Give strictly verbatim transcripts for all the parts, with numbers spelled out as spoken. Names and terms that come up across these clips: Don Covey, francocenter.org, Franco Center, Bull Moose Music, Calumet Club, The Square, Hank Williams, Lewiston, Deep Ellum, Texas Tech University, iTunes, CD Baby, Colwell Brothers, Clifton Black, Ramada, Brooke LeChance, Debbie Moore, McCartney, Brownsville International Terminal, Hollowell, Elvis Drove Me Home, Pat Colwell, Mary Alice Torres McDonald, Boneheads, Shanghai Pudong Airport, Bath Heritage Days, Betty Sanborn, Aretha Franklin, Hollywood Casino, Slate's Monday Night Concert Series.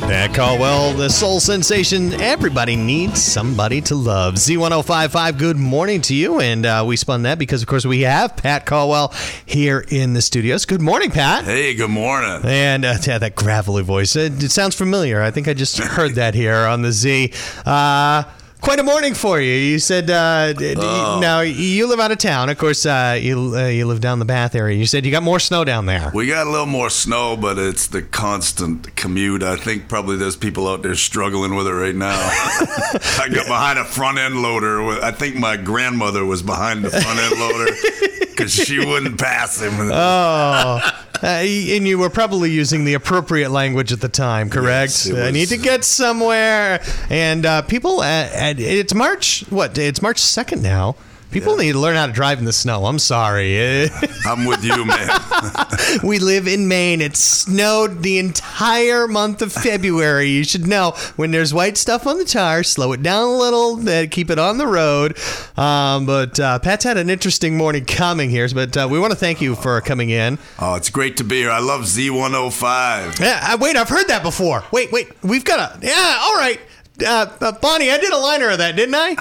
Pat Colwell, the soul sensation. Everybody needs somebody to love. Z ten fifty-five, good morning to you. And uh, we spun that because, of course, we have Pat Colwell here in the studios. Good morning, Pat. Hey, good morning. And uh, yeah, that gravelly voice. It, it sounds familiar. I think I just heard that here on the Z. Uh, quite a morning for you. You said, uh, d- oh. now you live out of town. Of course, uh, you uh, you live down the Bath area. You said you got more snow down there. We got a little more snow, but it's the constant commute. I think probably there's people out there struggling with it right now. I got behind a front end loader. I think my grandmother was behind the front end loader because she wouldn't pass him. Oh. Uh, and you were probably using the appropriate language at the time, correct? Yes, I need to get somewhere. And uh, people, at, at, it's March, what, it's March second now. People yeah. need to learn how to drive in the snow. I'm sorry. I'm with you, man. We live in Maine. It snowed the entire month of February. You should know when there's white stuff on the tire, slow it down a little, keep it on the road. Um, but uh, Pat's had an interesting morning coming here, but uh, we want to thank you for coming in. Oh, it's great to be here. I love Z one oh five. Yeah, I, wait, I've heard that before. Wait, wait, we've got a, yeah, all right. Uh, uh, Bonnie, I did a liner of that, didn't I?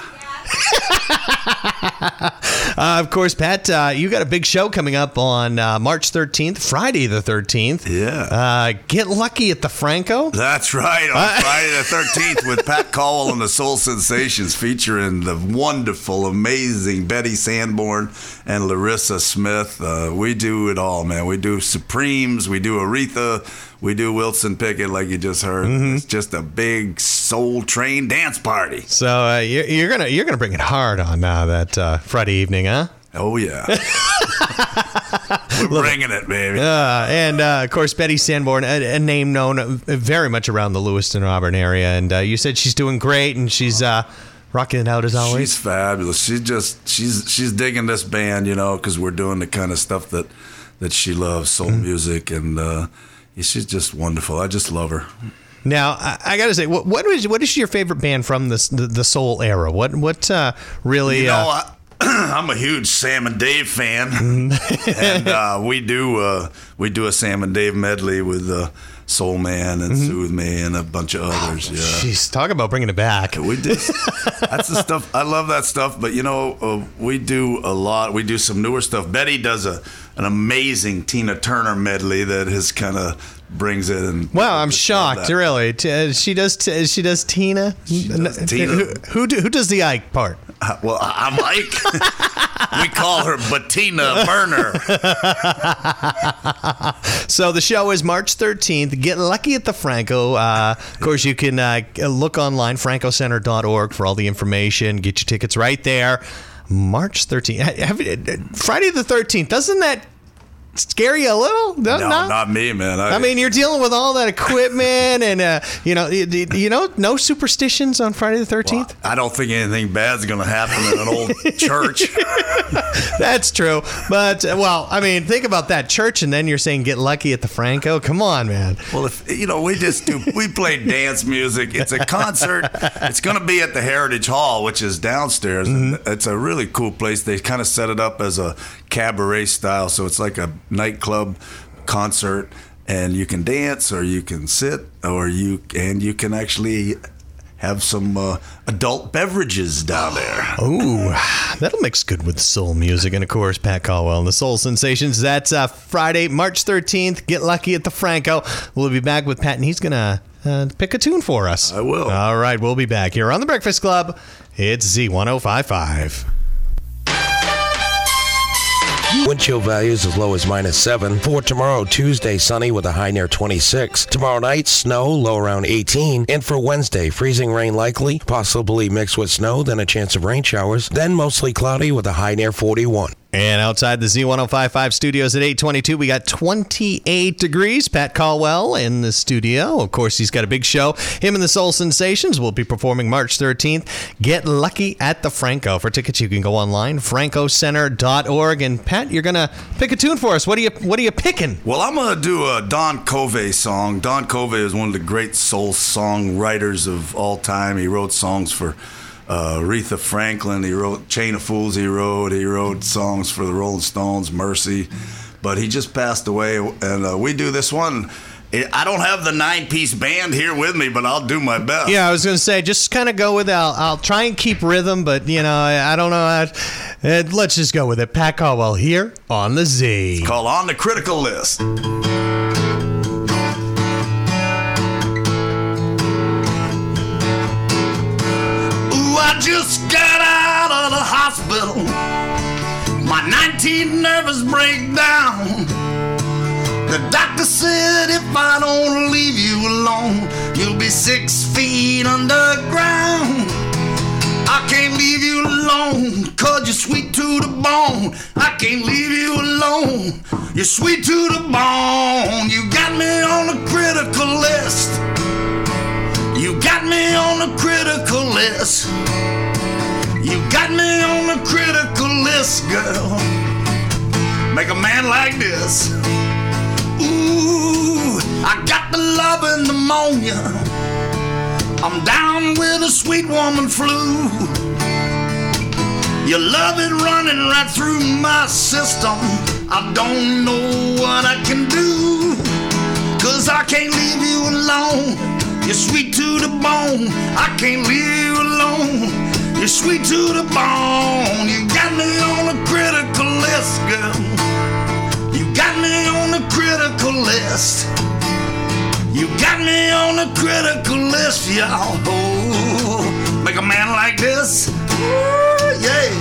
uh, of course, Pat, uh, you got a big show coming up on uh, March thirteenth, Friday the thirteenth. Yeah. Uh, get lucky at the Franco. That's right. On uh, Friday the thirteenth with Pat Colwell and the Soul Sensations, featuring the wonderful, amazing Betty Sanborn and Larissa Smith. Uh, we do it all, man. We do Supremes. We do Aretha. We do Wilson Pickett, like you just heard. Mm-hmm. It's just a big soul train dance party. So uh, you're, you're gonna you're gonna bring it hard on now that uh, Friday evening, huh? Oh yeah. We're Love bringing it, it baby. Uh, and, uh, of course, Betty Sanborn, a, a name known very much around the Lewiston-Auburn area. And uh, you said she's doing great, and she's uh, rocking it out as always. She's fabulous. She just, she's, she's digging this band, you know, because we're doing the kind of stuff that, that she loves, soul mm-hmm. music. And uh, she's just wonderful. I just love her. Now, I, I got to say, what what is, what is your favorite band from this, the, the soul era? What what uh, really... You know, uh, I, I'm a huge Sam and Dave fan. and uh, we do uh, we do a Sam and Dave medley with uh, Soul Man and mm-hmm. Soothe Me and a bunch of others. Oh, yeah. Jeez, talk about bringing it back. We did. That's the stuff. I love that stuff. But, you know, uh, we do a lot. We do some newer stuff. Betty does a an amazing Tina Turner medley that has kind of... brings it in. Wow, I'm shocked, really. She does t- she does Tina. She does N- Tina. Who, who, do, who does the Ike part? Uh, well, I'm Ike. We call her Bettina Burner. So the show is March thirteenth. Get lucky at the Franco. Uh, of course, you can uh, look online, franco center dot org, for all the information. Get your tickets right there. March thirteenth. Friday the thirteenth. Doesn't that scare you a little? No, no, not me, man. I, I mean, you're dealing with all that equipment, and uh, you know, you, you know, no superstitions on Friday the thirteenth. Well, I don't think anything bad's going to happen in an old church. That's true, but well, I mean, think about that church, and then you're saying get lucky at the Franco. Come on, man. Well, if, you know, we just do. We play dance music. It's a concert. It's going to be at the Heritage Hall, which is downstairs. Mm-hmm. It's a really cool place. They kind of set it up as a cabaret style, so it's like a nightclub concert, and you can dance or you can sit or you and you can actually have some uh, adult beverages down there. Oh, that'll mix good with soul music. And of course, Pat Colwell and the Soul Sensations. That's uh, Friday, March thirteenth. Get lucky at the Franco. We'll be back with Pat, and he's gonna uh, pick a tune for us. I will. All right, we'll be back here on The Breakfast Club. It's Z ten fifty-five. Wind chill values as low as minus seven. For tomorrow, Tuesday, sunny with a high near twenty-six. Tomorrow night, snow, low around eighteen. And for Wednesday, freezing rain likely, possibly mixed with snow, then a chance of rain showers, then mostly cloudy with a high near forty-one. And outside the Z ten fifty-five studios at eight twenty-two, we got twenty-eight degrees. Pat Colwell in the studio. Of course, he's got a big show. Him and the Soul Sensations will be performing March thirteenth. Get lucky at the Franco. For tickets, you can go online, franco center dot org. And Pat, you're going to pick a tune for us. What are you What are you picking? Well, I'm going to do a Don Covey song. Don Covey is one of the great soul songwriters of all time. He wrote songs for Uh, Aretha Franklin. He wrote Chain of Fools. He wrote he wrote songs for the Rolling Stones, Mercy, but he just passed away. And uh, we do this one. I don't have the nine-piece band here with me, but I'll do my best. Yeah, I was going to say, just kind of go with it. I'll, I'll try and keep rhythm, but, you know, I, I don't know. I, uh, let's just go with it. Pat Colwell here on the Z. It's called On the Critical List. Just got out of the hospital, my nineteen nervous breakdown. The doctor said if I don't leave you alone, you'll be six feet underground. I can't leave you alone, 'cause you're sweet to the bone. I can't leave you alone, you're sweet to the bone. You got me on the critical list. You got me on the critical list. You got me on the critical list, girl. Make a man like this. Ooh, I got the love and pneumonia. I'm down with a sweet woman flu. Your love is running right through my system. I don't know what I can do, 'cause I can't leave you alone. You're sweet to the bone. I can't leave you alone. You're sweet to the bone. You got me on a critical list, girl. You got me on a critical list. You got me on a critical list, y'all. Oh, make a man like this. Ooh, yeah.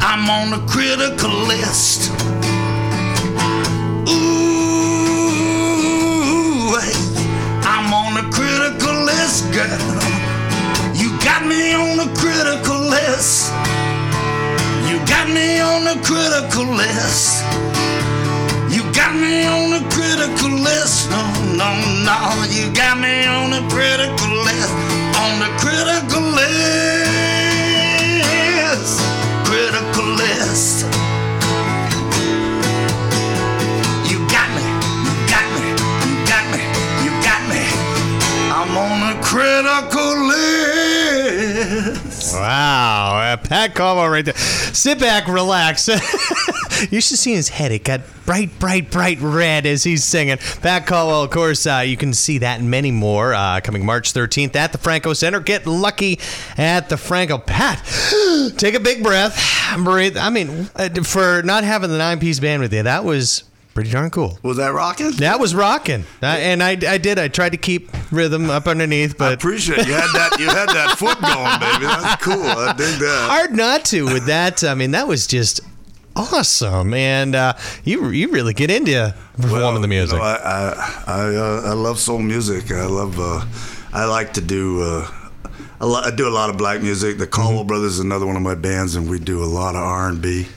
I'm on the critical list. Ooh, I'm on the critical list, girl. You got me on the critical list. You got me on the critical list. You got me on the critical list. No, no, no. You got me on the critical list. On the critical list. Critical list. You got me, you got me, you got me, you got me. I'm on a critical list. Wow, uh, Pat Colwell right there. Sit back, relax. You should see his head. It got bright, bright, bright red as he's singing. Pat Colwell, of course, uh, you can see that and many more uh, coming March thirteenth at the Franco Center. Get lucky at the Franco. Pat, take a big breath. Breathe. I mean, for not having the nine-piece band with you, that was pretty darn cool. Was that rocking? That was rocking. I, and I, I did. I tried to keep rhythm up underneath, but I appreciate it. You had that. You had that foot going, baby. That's cool. I dig that. Hard not to with that. I mean, that was just awesome, and uh, you you really get into performing well, the music. You know, I I I, uh, I love soul music. I love uh, I like to do uh, a lot, I do a lot of black music. The Colwell mm-hmm. Brothers is another one of my bands, and we do a lot of R and B.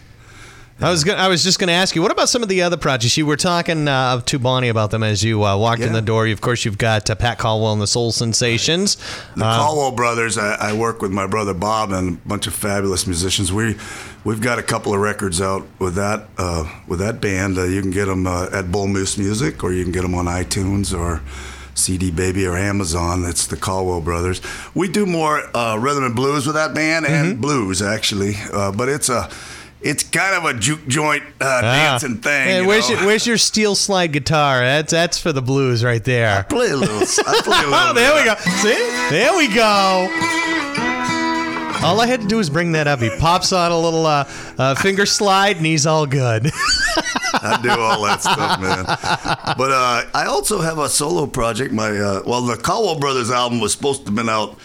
I was gonna, I was just going to ask you, what about some of the other projects? You were talking uh, to Bonnie about them as you uh, walked yeah. in the door. You, of course, you've got uh, Pat Colwell and the Soul Sensations. The uh, Colwell Brothers, I, I work with my brother Bob and a bunch of fabulous musicians. We, we've got a couple of records out with that uh, with that band. Uh, you can get them uh, at Bull Moose Music, or you can get them on iTunes or C D Baby or Amazon. That's the Colwell Brothers. We do more uh, rhythm and blues with that band, and mm-hmm. blues, actually. Uh, but it's a... It's kind of a juke joint uh, dancing ah. thing. Hey, you where's, know? Your, where's your steel slide guitar? That's that's for the blues right there. I play a little. I play a little. Oh, there we go. See? There we go. All I had to do was bring that up. He pops on a little uh, uh, finger slide, and he's all good. I do all that stuff, man. But uh, I also have a solo project. My uh, well, the Colwell Brothers album was supposed to have been out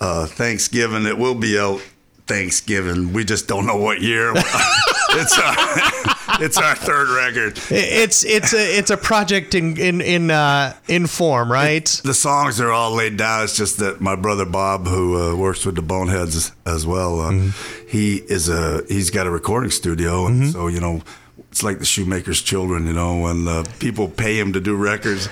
uh, Thanksgiving. It will be out Thanksgiving. We just don't know what year. It's uh, It's our third record. It's it's a it's a project in in in uh, in form, right? It, the songs are all laid down. It's just that my brother Bob, who uh, works with the Boneheads as well, uh, mm-hmm. he is a he's got a recording studio, and mm-hmm. so you know. It's like the Shoemaker's Children, you know, when uh, people pay him to do records,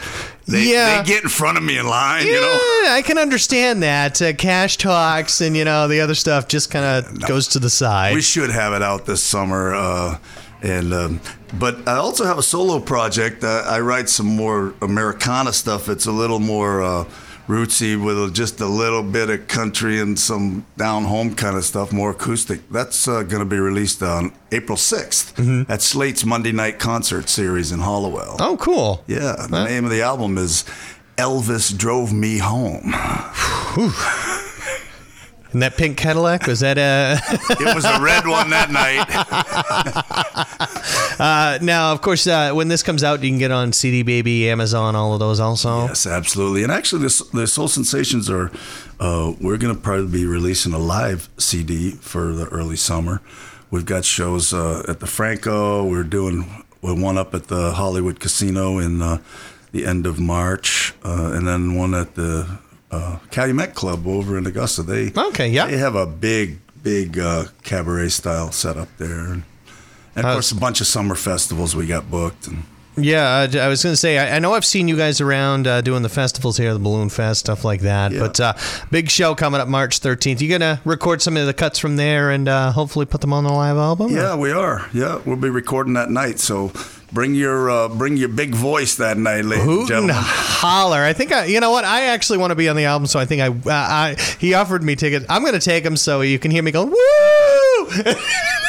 they, yeah. they get in front of me in line, yeah, you know. Yeah, I can understand that. Uh, cash talks and, you know, the other stuff just kind of no, goes to the side. We should have it out this summer. Uh, and um, But I also have a solo project. Uh, I write some more Americana stuff. It's a little more uh, rootsy with just a little bit of country and some down-home kind of stuff, more acoustic. That's uh, going to be released on April sixth mm-hmm. at Slate's Monday Night Concert Series in Hollowell. Oh, cool. Yeah. The huh? name of the album is Elvis Drove Me Home. And that pink Cadillac, was that a... It was a red one that night. uh, now, of course, uh, when this comes out, you can get on C D Baby, Amazon, all of those also. Yes, absolutely. And actually, the, the Soul Sensations are... Uh, we're going to probably be releasing a live C D for the early summer. We've got shows uh, at the Franco. We're doing we're one up at the Hollywood Casino in uh, the end of March, uh, and then one at the... Uh, Calumet Club over in Augusta. They okay, yeah. They have a big, big uh, cabaret style setup there, and, and of uh, course a bunch of summer festivals we got booked. And, yeah, I was going to say, I, I know I've seen you guys around uh, doing the festivals here, the Balloon Fest, stuff like that. Yeah. But uh, big show coming up March thirteenth. You gonna record some of the cuts from there and uh, hopefully put them on the live album? Yeah, or? we are. Yeah, we'll be recording that night. So. Bring your uh, bring your big voice that night, ladies and gentlemen. Holler! I think I, you know what? I actually want to be on the album, so I think I, uh, I he offered me tickets. I'm going to take them so you can hear me go woo.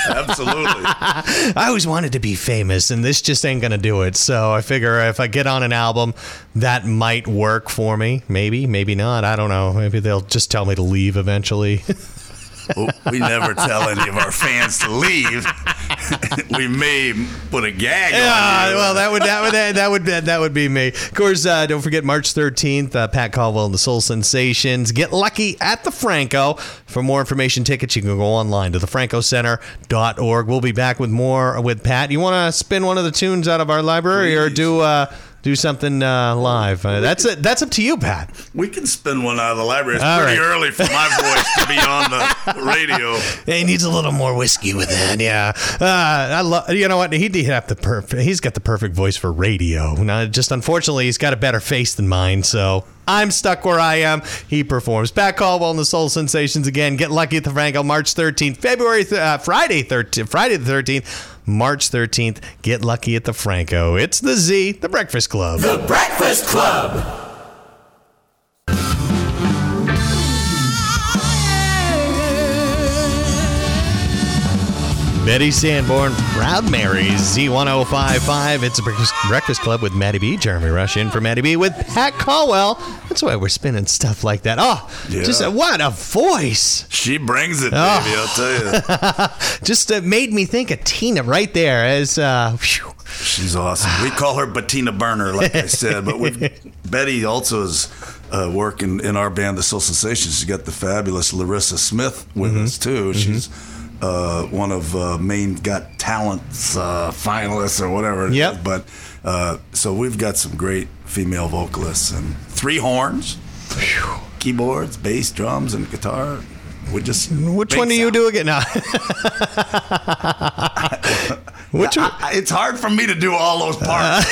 Absolutely. I always wanted to be famous, and this just ain't going to do it. So I figure if I get on an album, that might work for me. Maybe, maybe not. I don't know. Maybe they'll just tell me to leave eventually. Oh, we never tell any of our fans to leave. We may put a gag yeah, on you. Well, that would that would that would that would be me. Of course, uh, don't forget March thirteenth. Uh, Pat Colwell and the Soul Sensations. Get lucky at the Franco. For more information, tickets, you can go online to the franco center dot org. We'll be back with more with Pat. You want to spin one of the tunes out of our library, please, or do? Uh, Do something uh, live. Uh, that's it. That's up to you, Pat. We can spin one out of the library. It's all pretty right. early for my voice to be on the radio. He needs a little more whiskey with that. Yeah, uh, I love. You know what? He'd have the perfect. He's got the perfect voice for radio. Now, just unfortunately, he's got a better face than mine. So I'm stuck where I am. He performs. Pat Colwell and the Soul Sensations again. Get lucky at the Franco, March thirteenth, February th- uh, Friday thirteenth, Friday the thirteenth. March thirteenth, get lucky at the Franco. It's the Z, The Breakfast Club. The Breakfast Club. Betty Sanborn, Proud Marys, Z ten fifty-five. It's a Breakfast Club with Maddie B. Jeremy Rush in for Maddie B. with Pat Colwell. That's why we're spinning stuff like that. Oh, yeah. Just a, what a voice. She brings it, baby, oh. I'll tell you. Just uh, made me think of Tina right there. As uh, she's awesome. We call her Bettina Burner, like I said. But with Betty also is... Uh, work in, in our band, The Soul Sensations. She's got the fabulous Larissa Smith with mm-hmm. us, too. She's mm-hmm. uh, one of uh, Maine Got Talent's uh, finalists or whatever. Yep. But, uh, so we've got some great female vocalists and three horns, Whew. keyboards, bass, drums, and guitar. We just Which one do sound. you do again? No. Which I, I, it's hard for me to do all those parts.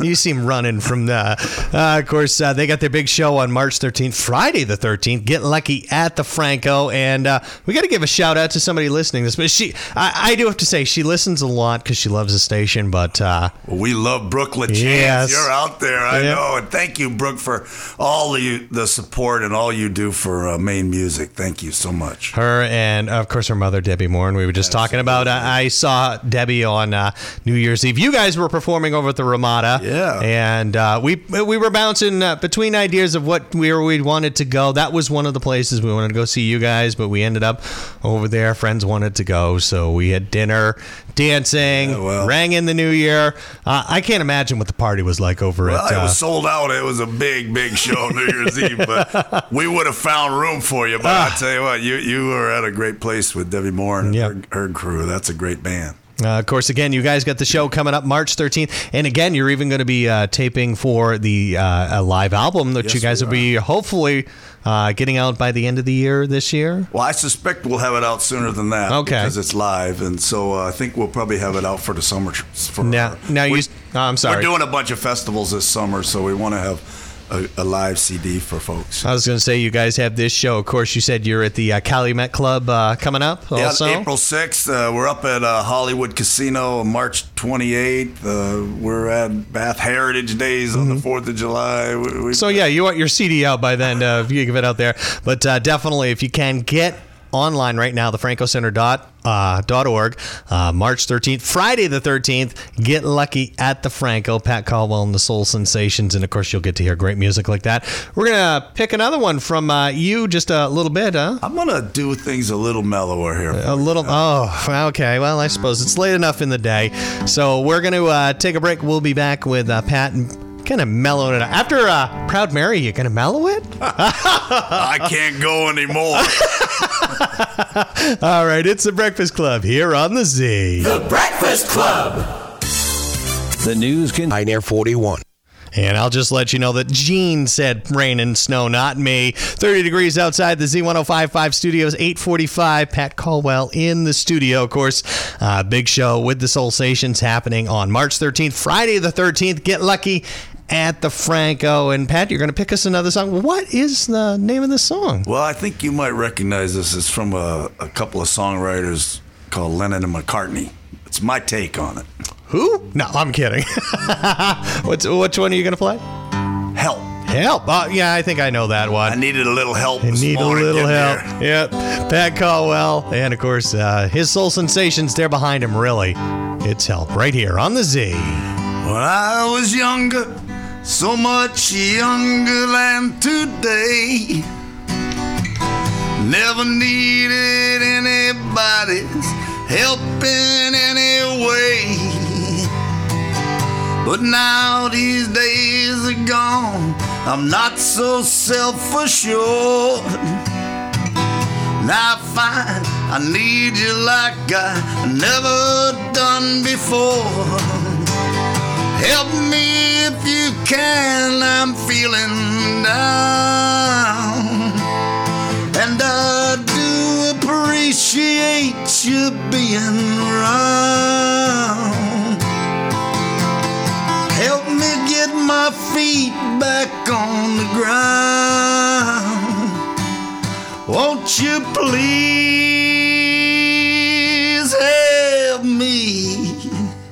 You seem running from the. Uh, of course, uh, they got their big show on March thirteenth, Friday the thirteenth. Get lucky at the Franco, and uh, we got to give a shout out to somebody listening to this. But she, I, I do have to say, she listens a lot because she loves the station. But uh, well, we love Brooke LeChance. Yes. You're out there, I yeah. know, and thank you, Brooke, for all the the support and all you do for uh, Maine music. Thank you so much. Her and of course her mother, Debbie Moore. And we were just Absolutely. talking about. Uh, I saw. Uh, Debbie on uh, New Year's Eve. You guys were performing over at the Ramada. Yeah. And uh, we we were bouncing uh, between ideas of what we were, we wanted to go. That was one of the places we wanted to go see you guys, but we ended up over there. Friends wanted to go, so we had dinner, dancing, yeah, well, rang in the new year. Uh, I can't imagine what the party was like over well, at... Well, it was uh, sold out. It was a big, big show New Year's Eve, but we would have found room for you. But uh, I tell you what, you, you were at a great place with Debbie Moore and yep. her, her crew. That's a great band. Uh, of course, again, you guys got the show coming up March thirteenth. And again, you're even going to be uh, taping for the uh, a live album that yes, you guys will be hopefully uh, getting out by the end of the year this year. Well, I suspect we'll have it out sooner than that. Okay. Because it's live. And so uh, I think we'll probably have it out for the summer. For now, now you, oh, I'm sorry. We're doing a bunch of festivals this summer, so we want to have A, a live C D for folks. I was going to say, you guys have this show. Of course, you said you're at the uh, Calumet Club uh, coming up also. Yeah, April sixth. Uh, we're up at uh, Hollywood Casino March twenty-eighth. Uh, we're at Bath Heritage Days on mm-hmm. the fourth of July. We, we, so, yeah, you want your C D out by then uh, if you give it out there. But uh, definitely, if you can get online right now, the franco center dot org, uh, March thirteenth, Friday the thirteenth. Get lucky at the Franco. Pat Colwell and the Soul Sensations, and of course you'll get to hear great music like that. We're gonna pick another one from uh, you just a little bit, huh? I'm gonna do things a little mellower here. A little. Oh, okay. Well, I suppose it's late enough in the day, so we're gonna uh, take a break. We'll be back with uh, Pat and. Kind of mellowing it out. After uh, Proud Mary, you going to mellow it? I can't go anymore. All right, it's The Breakfast Club here on the Z. The Breakfast Club. The news can... Nine Air forty-one. And I'll just let you know that Gene said rain and snow, not me. thirty degrees outside the Z ten fifty-five studios, eight forty-five. Pat Colwell in the studio, of course. Uh, big show with the Soul Sensations happening on March thirteenth, Friday the thirteenth. Get lucky at the Franco. And Pat, you're going to pick us another song. What is the name of the song? Well, I think you might recognize this. It's from a, a couple of songwriters called Lennon and McCartney. It's My Take on It. Who? No, I'm kidding. What's, which one are you going to play? Help. Help. Uh, yeah, I think I know that one. I needed a little help. I need a little help. Yep. Pat Colwell. And, of course, uh, his Soul Sensations, they're behind him, really. It's Help right here on the Z. When I was younger, so much younger than today, never needed anybody's help in any way. But now these days are gone, I'm not so self-assured. Now I find I need you like I never done before. Help me if you can, I'm feeling down. And I do appreciate you being around. Help me get my feet back on the ground. Won't you please help me?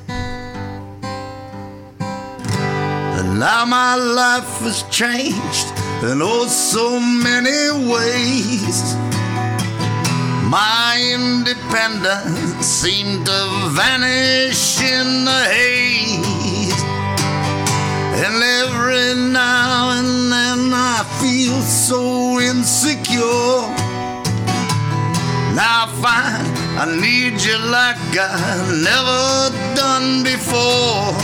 And now my life has changed in oh so many ways. My independence seemed to vanish in the haze. And every now and then I feel so insecure. Now I find I need you like I've never done before.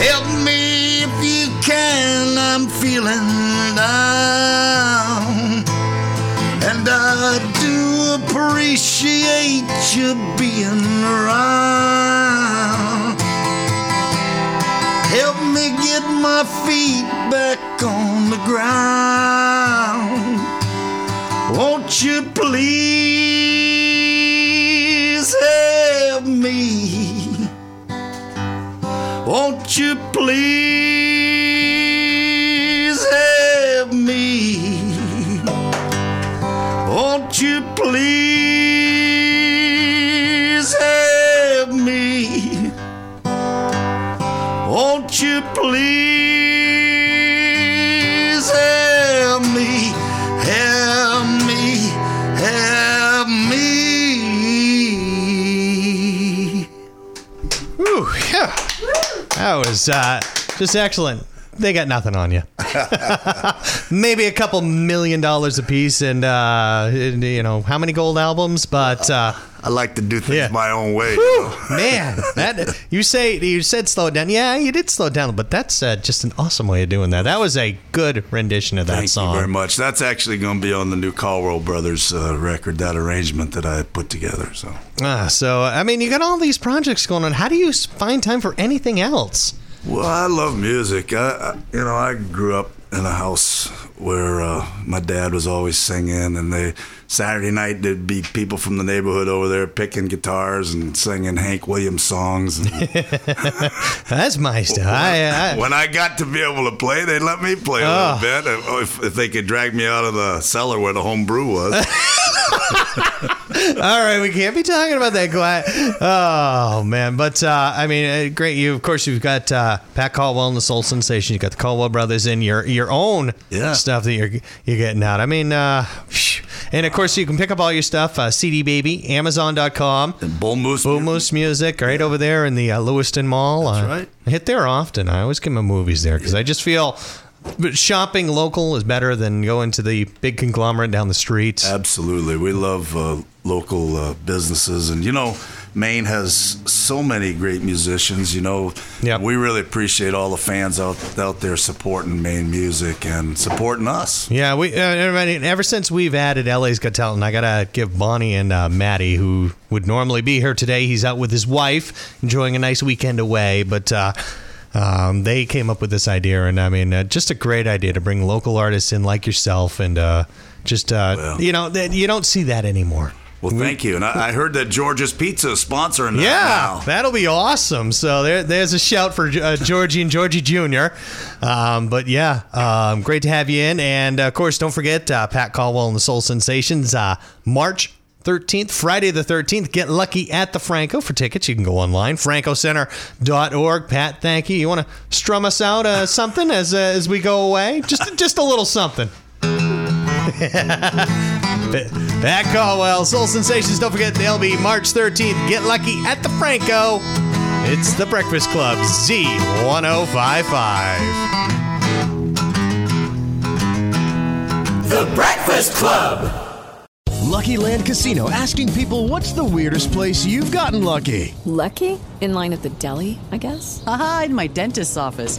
Help me if you can, I'm feeling down. And I do appreciate you being around. Help me get my feet back on the ground. Won't you please help me? Won't you please help me? Won't you please help me? Won't you please help me, help me, help me. Ooh, yeah. That was uh, just excellent. They got nothing on you. Maybe a couple million dollars a piece and, uh, you know, how many gold albums? But uh, I like to do things yeah. my own way. Whew, man, that you say you said slow it down. Yeah, you did slow it down, but that's uh, just an awesome way of doing that. That was a good rendition of that Thank song. Thank you very much. That's actually going to be on the new Colwell Brothers uh, record, that arrangement that I put together. So, ah, so I mean, you got all these projects going on. How do you find time for anything else? Well, I love music. I, I you know, I grew up in a house where uh, my dad was always singing, and they Saturday night there'd be people from the neighborhood over there picking guitars and singing Hank Williams songs. That's my stuff. I, I, when I got to be able to play, they let me play a oh. little bit if, if they could drag me out of the cellar where the home brew was. All right, we can't be talking about that quiet. Oh, man. But, uh, I mean, great. You, of course, you've got uh, Pat Colwell and the Soul Sensation. You've got the Colwell Brothers and your your own yeah. stuff that you're you're getting out. I mean, uh, and, of course, you can pick up all your stuff, uh, C D Baby, Amazon dot com. And Bull Moose Bull Moose Music, right yeah. over there in the uh, Lewiston Mall. That's uh, right. I hit there often. I always get my movies there because yeah. I just feel... But shopping local is better than going to the big conglomerate down the street. Absolutely. We love uh, local uh, businesses. And, you know, Maine has so many great musicians, you know. Yep. We really appreciate all the fans out, out there supporting Maine music and supporting us. Yeah, we. Uh, everybody, ever since we've added L A's Got Talent, I got to give Bonnie and uh, Maddie, who would normally be here today, he's out with his wife, enjoying a nice weekend away, but... Uh, Um, they came up with this idea, and I mean, uh, just a great idea to bring local artists in like yourself, and uh, just uh, well, you know, th- you don't see that anymore. Well, thank you, and I, I heard that George's Pizza is sponsoring that yeah, now. Yeah, that'll be awesome. So there, there's a shout for uh, Georgie and Georgie Junior Um, but yeah, um, great to have you in, and uh, of course, don't forget uh, Pat Colwell and the Soul Sensations, uh, March. thirteenth, Friday the thirteenth. Get lucky at the Franco. For tickets, you can go online, franco center dot org. Pat, thank you. You want to strum us out uh, something as uh, as we go away? Just just a little something. Pat Colwell, Soul Sensations. Don't forget, they'll be March thirteenth. Get lucky at the Franco. It's the Breakfast Club, Z ten fifty-five. The Breakfast Club. Lucky Land Casino, asking people, what's the weirdest place you've gotten lucky? Lucky? In line at the deli, I guess? Aha, in my dentist's office.